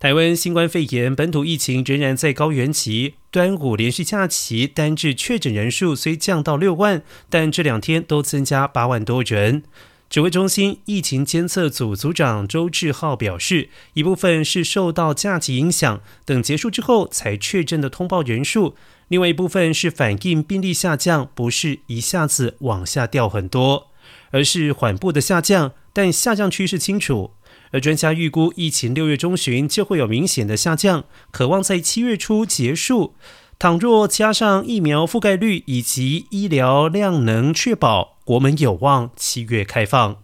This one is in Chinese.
台湾新冠肺炎本土疫情仍然在高原期，端午连续假期单日确诊人数虽降到6万，但这两天都增加8万多人。指挥中心疫情监测组组长周志浩表示，一部分是受到假期影响，等结束之后才确诊的通报人数，另外一部分是反映病例下降不是一下子往下掉很多，而是缓步的下降，但下降趋势清楚。而专家预估疫情6月中旬就会有明显的下降，可望在7月初结束。倘若加上疫苗覆盖率以及医疗量能确保，国门有望7月开放。